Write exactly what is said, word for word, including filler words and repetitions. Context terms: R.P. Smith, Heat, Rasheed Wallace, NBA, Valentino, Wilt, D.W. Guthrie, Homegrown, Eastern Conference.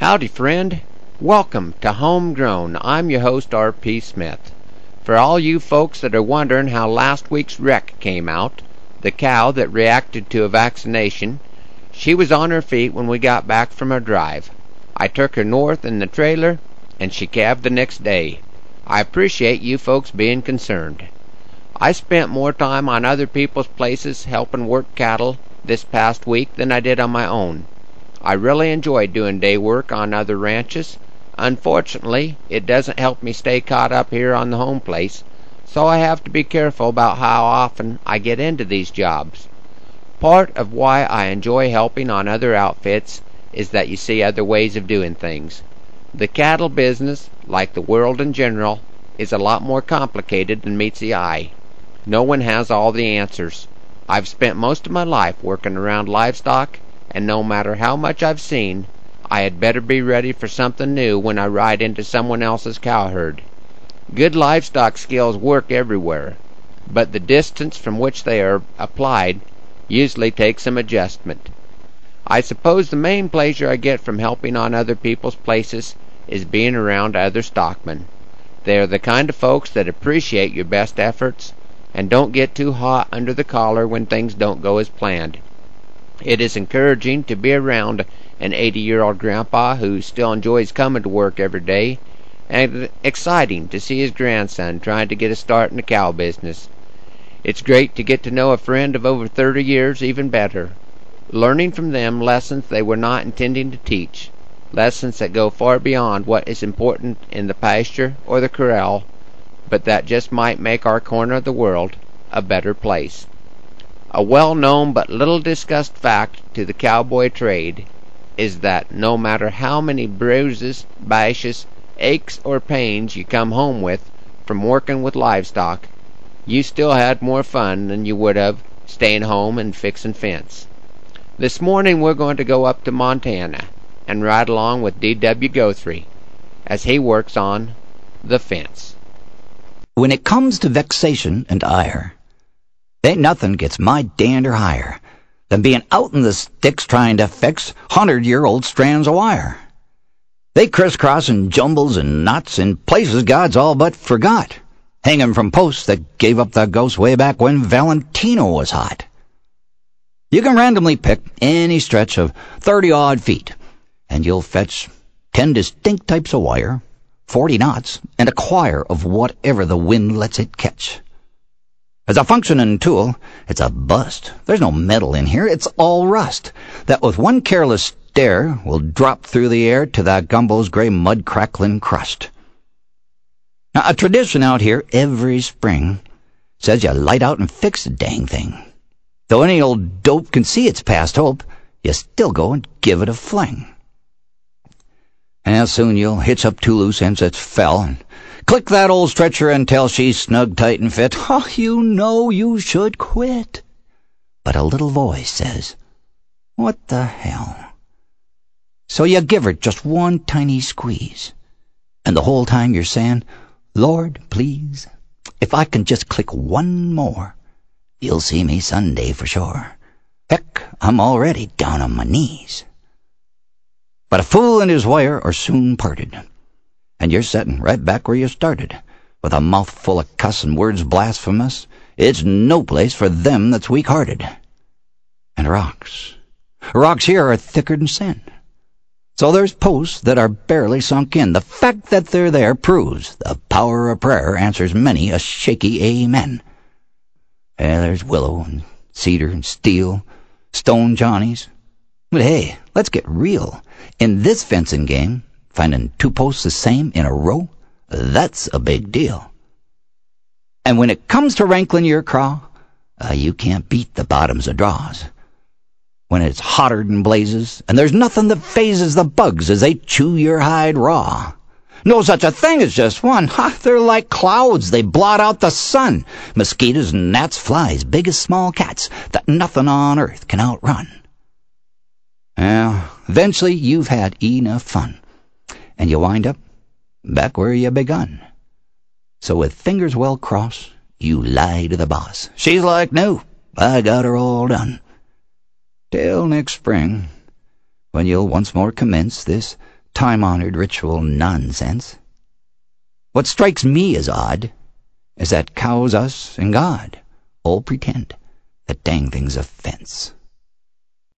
Howdy, friend. Welcome to Homegrown. I'm your host, R P Smith. For all you folks that are wondering how last week's wreck came out, the cow that reacted to a vaccination, she was on her feet when we got back from our drive. I took her north in the trailer, and she calved the next day. I appreciate you folks being concerned. I spent more time on other people's places helping work cattle this past week than I did on my own. I really enjoy doing day work on other ranches. Unfortunately, it doesn't help me stay caught up here on the home place, so I have to be careful about how often I get into these jobs. Part of why I enjoy helping on other outfits is that you see other ways of doing things. The cattle business, like the world in general, is a lot more complicated than meets the eye. No one has all the answers. I've spent most of my life working around livestock, and no matter how much I've seen, I had better be ready for something new when I ride into someone else's cow herd. Good livestock skills work everywhere, but the distance from which they are applied usually takes some adjustment. I suppose the main pleasure I get from helping on other people's places is being around other stockmen. They are the kind of folks that appreciate your best efforts and don't get too hot under the collar when things don't go as planned. It is encouraging to be around an eighty-year-old grandpa who still enjoys coming to work every day, and exciting to see his grandson trying to get a start in the cow business. It's great to get to know a friend of over thirty years even better, learning from them lessons they were not intending to teach, lessons that go far beyond what is important in the pasture or the corral, but that just might make our corner of the world a better place. A well-known but little discussed fact to the cowboy trade is that no matter how many bruises, bashes, aches, or pains you come home with from working with livestock, you still had more fun than you would have staying home and fixing fence. This morning we're going to go up to Montana and ride along with D W Guthrie as he works on the fence. When it comes to vexation and ire, ain't nothing gets my dander higher than being out in the sticks trying to fix hundred-year-old strands of wire. They crisscross in jumbles and knots in places God's all but forgot, hanging from posts that gave up their ghosts way back when Valentino was hot. You can randomly pick any stretch of thirty-odd feet, and you'll fetch ten distinct types of wire, forty knots, and a choir of whatever the wind lets it catch. As a functioning tool, it's a bust. There's no metal in here. It's all rust that with one careless stare will drop through the air to that gumbo's gray mud-crackling crust. Now, a tradition out here every spring says you light out and fix the dang thing. Though any old dope can see it's past hope, you still go and give it a fling. And soon you'll hitch up two loose ends that's fell and click that old stretcher until she's snug, tight, and fit. Oh, you know you should quit. But a little voice says, "What the hell?" So you give her just one tiny squeeze. And the whole time you're saying, "Lord, please, if I can just click one more, you'll see me Sunday for sure. Heck, I'm already down on my knees." But a fool and his wire are soon parted, and you're sitting right back where you started, with a mouthful of cuss and words blasphemous. It's no place for them that's weak-hearted. And rocks. Rocks here are thicker than sand. So there's posts that are barely sunk in. The fact that they're there proves the power of prayer answers many a shaky amen. And there's willow and cedar and steel, stone johnnies. But hey, let's get real. In this fencing game, finding two posts the same in a row, that's a big deal. And when it comes to rankling your craw, uh, you can't beat the bottoms of draws. When it's hotter than blazes, and there's nothing that phases the bugs as they chew your hide raw. No such a thing as just one. Ha, they're like clouds. They blot out the sun. Mosquitoes and gnats, flies, big as small cats, that nothing on earth can outrun. Well, eventually you've had enough fun, and you wind up back where you begun. So with fingers well crossed, you lie to the boss. She's like, "No, I got her all done." Till next spring, when you'll once more commence this time-honored ritual nonsense. What strikes me as odd is that cows, us, and God all pretend that dang thing's a fence.